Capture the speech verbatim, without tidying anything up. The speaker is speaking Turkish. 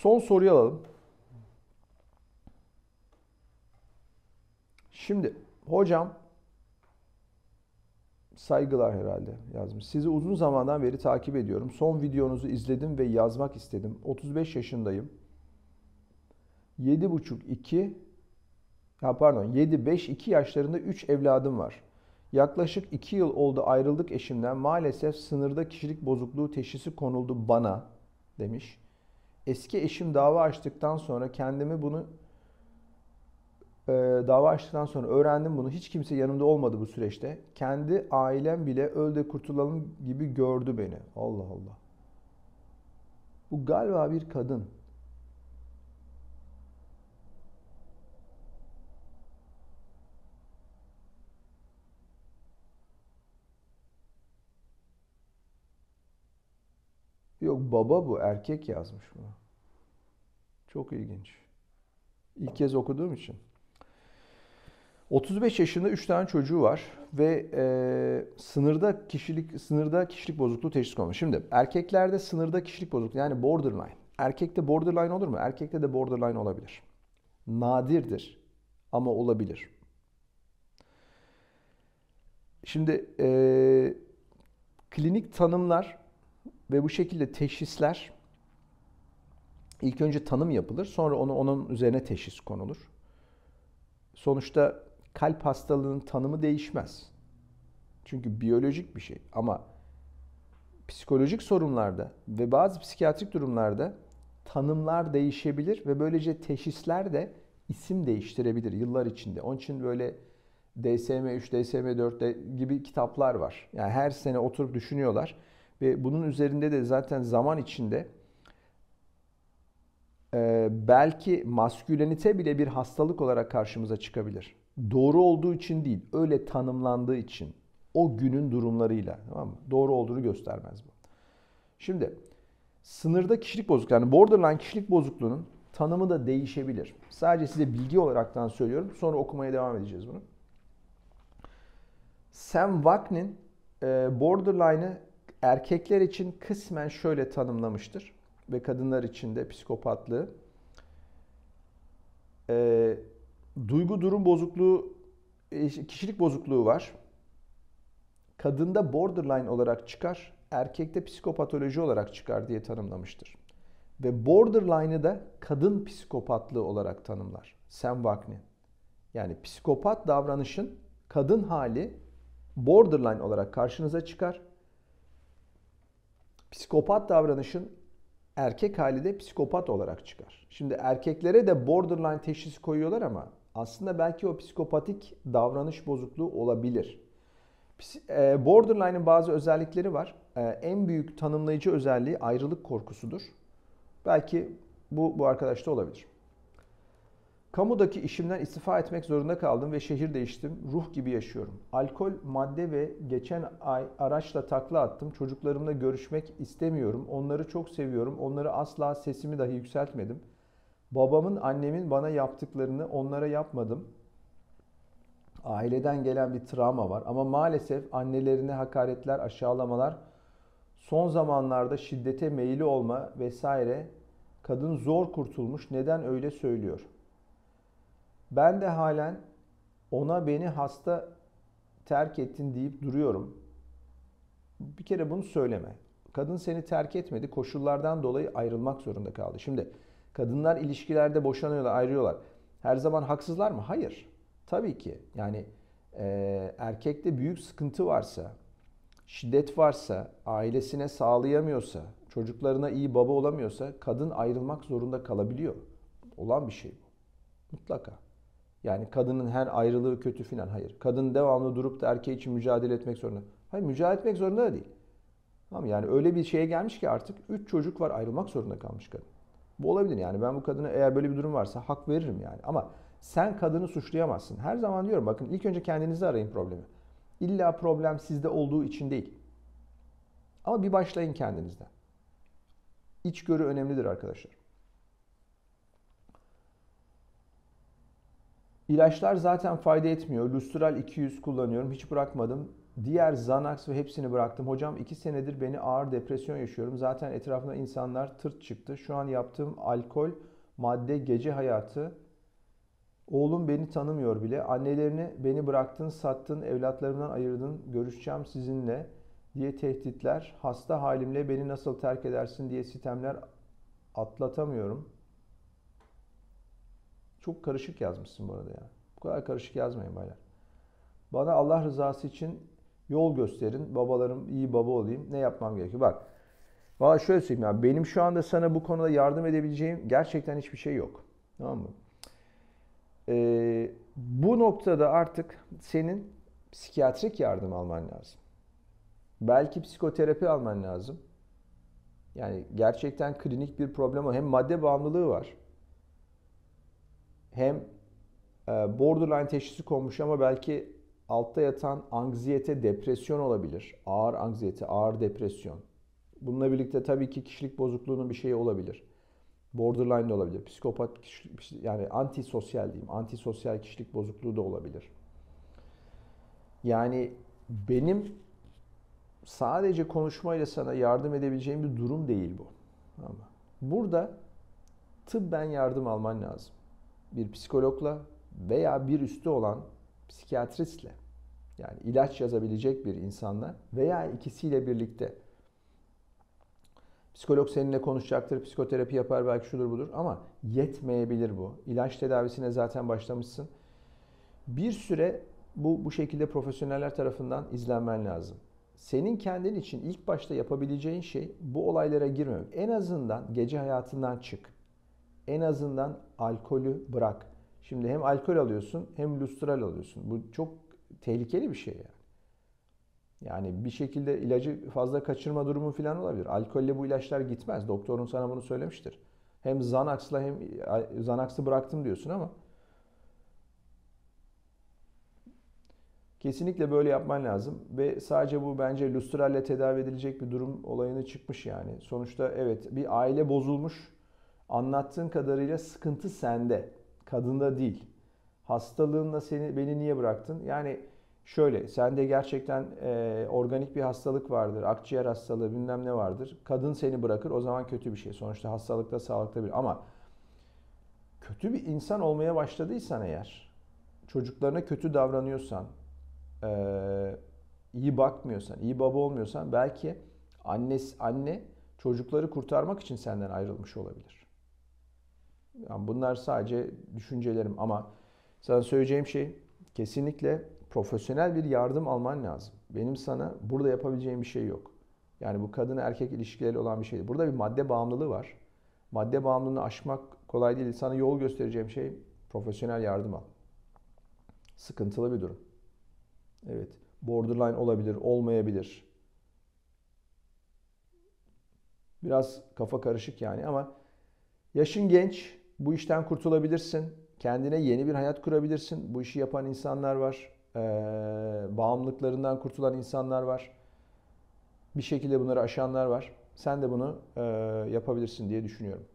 Son soruyu alalım. Şimdi hocam, saygılar herhalde yazmış. Sizi uzun zamandan beri takip ediyorum. Son videonuzu izledim ve yazmak istedim. otuz beş yaşındayım. yedi buçuk iki ha pardon yedi beş iki yaşlarında üç evladım var. Yaklaşık iki yıl oldu ayrıldık eşimden. Maalesef sınırda kişilik bozukluğu teşhisi konuldu bana demiş. Eski eşim dava açtıktan sonra kendimi bunu e, dava açtıktan sonra öğrendim bunu. Hiç kimse yanımda olmadı bu süreçte. Kendi ailem bile öl de kurtulalım gibi gördü beni. Allah Allah. Bu galiba bir kadın. Yok baba bu, erkek yazmış bunu. Çok ilginç. İlk kez okuduğum için. otuz beş yaşında üç tane çocuğu var ve e, sınırda kişilik sınırda kişilik bozukluğu teşhis konulmuş. Şimdi erkeklerde sınırda kişilik bozukluğu yani borderline. Erkekte borderline olur mu? Erkekte de borderline olabilir. Nadirdir ama olabilir. Şimdi e, klinik tanımlar ve bu şekilde teşhisler, ilk önce tanım yapılır, sonra onu onun üzerine teşhis konulur. Sonuçta kalp hastalığının tanımı değişmez. Çünkü biyolojik bir şey ama psikolojik sorunlarda ve bazı psikiyatrik durumlarda tanımlar değişebilir ve böylece teşhisler de isim değiştirebilir yıllar içinde. Onun için böyle D S M üç, D S M dört gibi kitaplar var. Yani her sene oturup düşünüyorlar. Ve bunun üzerinde de zaten zaman içinde e, belki maskülenite bile bir hastalık olarak karşımıza çıkabilir. Doğru olduğu için değil, öyle tanımlandığı için. O günün durumlarıyla, tamam mı? Doğru olduğunu göstermez bu. Şimdi sınırda kişilik bozukluğu, yani borderline kişilik bozukluğunun tanımı da değişebilir. Sadece size bilgi olaraktan söylüyorum. Sonra okumaya devam edeceğiz bunu. Sam Vaknin e, borderline'ı erkekler için kısmen şöyle tanımlamıştır ve kadınlar için de psikopatlığı. E, duygu durum bozukluğu, kişilik bozukluğu var. Kadında borderline olarak çıkar, erkekte psikopatoloji olarak çıkar diye tanımlamıştır. Ve borderline'ı da kadın psikopatlığı olarak tanımlar Sam Vaknin. Yani psikopat davranışın kadın hali borderline olarak karşınıza çıkar. Psikopat davranışın erkek hali de psikopat olarak çıkar. Şimdi erkeklere de borderline teşhisi koyuyorlar ama aslında belki o psikopatik davranış bozukluğu olabilir. Borderline'ın bazı özellikleri var. En büyük tanımlayıcı özelliği ayrılık korkusudur. Belki bu, bu arkadaşta olabilir. Kamudaki işimden istifa etmek zorunda kaldım ve şehir değiştim. Ruh gibi yaşıyorum. Alkol, madde ve geçen ay araçla takla attım. Çocuklarımla görüşmek istemiyorum. Onları çok seviyorum. Onları asla sesimi dahi yükseltmedim. Babamın, annemin bana yaptıklarını onlara yapmadım. Aileden gelen bir travma var. Ama maalesef annelerine hakaretler, aşağılamalar, son zamanlarda şiddete meyilli olma vesaire. Kadın zor kurtulmuş. Neden öyle söylüyor? Ben de halen ona beni hasta terk ettin deyip duruyorum. Bir kere bunu söyleme. Kadın seni terk etmedi. Koşullardan dolayı ayrılmak zorunda kaldı. Şimdi kadınlar ilişkilerde boşanıyorlar, ayrılıyorlar. Her zaman haksızlar mı? Hayır. Tabii ki. Yani e, erkekte büyük sıkıntı varsa, şiddet varsa, ailesine sağlayamıyorsa, çocuklarına iyi baba olamıyorsa kadın ayrılmak zorunda kalabiliyor. Olan bir şey bu. Mutlaka. Yani kadının her ayrılığı kötü filan. Hayır. Kadın devamlı durup da erkeği için mücadele etmek zorunda. Hayır, mücadele etmek zorunda da değil. Tamam, yani öyle bir şeye gelmiş ki artık üç çocuk var, ayrılmak zorunda kalmış kadın. Bu olabilir yani. Ben bu kadına eğer böyle bir durum varsa hak veririm yani. Ama sen kadını suçlayamazsın. Her zaman diyorum bakın, ilk önce kendinizi arayın problemi. İlla problem sizde olduğu için değil. Ama bir başlayın kendinizden. İçgörü önemlidir arkadaşlar. İlaçlar zaten fayda etmiyor. Lustral iki yüz kullanıyorum. Hiç bırakmadım. diğer Xanax ve hepsini bıraktım. Hocam iki senedir beni ağır depresyon yaşıyorum. Zaten etrafımda insanlar tırt çıktı. Şu an yaptığım alkol, madde, gece hayatı. Oğlum beni tanımıyor bile. Annelerini beni bıraktın, sattın, evlatlarımdan ayırdın, görüşeceğim sizinle diye tehditler. Hasta halimle beni nasıl terk edersin diye sitemler atlatamıyorum. Çok karışık yazmışsın bu arada ya. Bu kadar karışık yazmayın baylar. Bana Allah rızası için yol gösterin. Babalarım, iyi baba olayım. Ne yapmam gerekiyor? Bak. Valla şöyle söyleyeyim ya. Benim şu anda sana bu konuda yardım edebileceğim gerçekten hiçbir şey yok. Tamam mı? Ee, bu noktada artık senin psikiyatrik yardım alman lazım. Belki psikoterapi alman lazım. Yani gerçekten klinik bir problem var. Hem madde bağımlılığı var. Hem borderline teşhisi konmuş ama belki altta yatan anksiyete, depresyon olabilir. Ağır anksiyete, ağır depresyon. Bununla birlikte tabii ki kişilik bozukluğunun bir şeyi olabilir. Borderline de olabilir. Psikopat, yani antisosyal diyeyim. Antisosyal kişilik bozukluğu da olabilir. Yani benim sadece konuşmayla sana yardım edebileceğim bir durum değil bu. Ama burada tıbben yardım alman lazım. Bir psikologla veya bir üstü olan psikiyatristle, yani ilaç yazabilecek bir insanla veya ikisiyle birlikte. Psikolog seninle konuşacaktır, psikoterapi yapar, belki şudur budur ama yetmeyebilir bu. İlaç tedavisine zaten başlamışsın. Bir süre bu, bu şekilde profesyoneller tarafından izlenmen lazım. Senin kendin için ilk başta yapabileceğin şey bu olaylara girmemek. En azından gece hayatından çık. En azından alkolü bırak. Şimdi hem alkol alıyorsun hem lustral alıyorsun. Bu çok tehlikeli bir şey yani. Yani bir şekilde ilacı fazla kaçırma durumu falan olabilir. Alkolle bu ilaçlar gitmez. Doktorun sana bunu söylemiştir. Hem Xanax'la hem Xanax'ı bıraktım diyorsun ama kesinlikle böyle yapman lazım ve sadece bu bence lustralle tedavi edilecek bir durum olayına çıkmış yani. Sonuçta evet, bir aile bozulmuş. Anlattığın kadarıyla sıkıntı sende. Kadında değil. Hastalığınla seni, beni niye bıraktın? Yani şöyle, sende gerçekten e, organik bir hastalık vardır. Akciğer hastalığı bilmem ne vardır. Kadın seni bırakır, o zaman kötü bir şey. Sonuçta hastalıkta, sağlıkta bir. Ama kötü bir insan olmaya başladıysan eğer, çocuklarına kötü davranıyorsan, e, iyi bakmıyorsan, iyi baba olmuyorsan belki annesi, anne çocukları kurtarmak için senden ayrılmış olabilir. Yani bunlar sadece düşüncelerim ama sana söyleyeceğim şey, kesinlikle profesyonel bir yardım alman lazım. Benim sana burada yapabileceğim bir şey yok. Yani bu kadın erkek ilişkileri olan bir şey değil. Burada bir madde bağımlılığı var. Madde bağımlılığını aşmak kolay değil. Sana yol göstereceğim şey, profesyonel yardım al. Sıkıntılı bir durum. Evet, borderline olabilir, olmayabilir. Biraz kafa karışık yani ama yaşın genç, bu işten kurtulabilirsin. Kendine yeni bir hayat kurabilirsin. Bu işi yapan insanlar var. Ee, bağımlılıklarından kurtulan insanlar var. Bir şekilde bunları aşanlar var. Sen de bunu e, yapabilirsin diye düşünüyorum.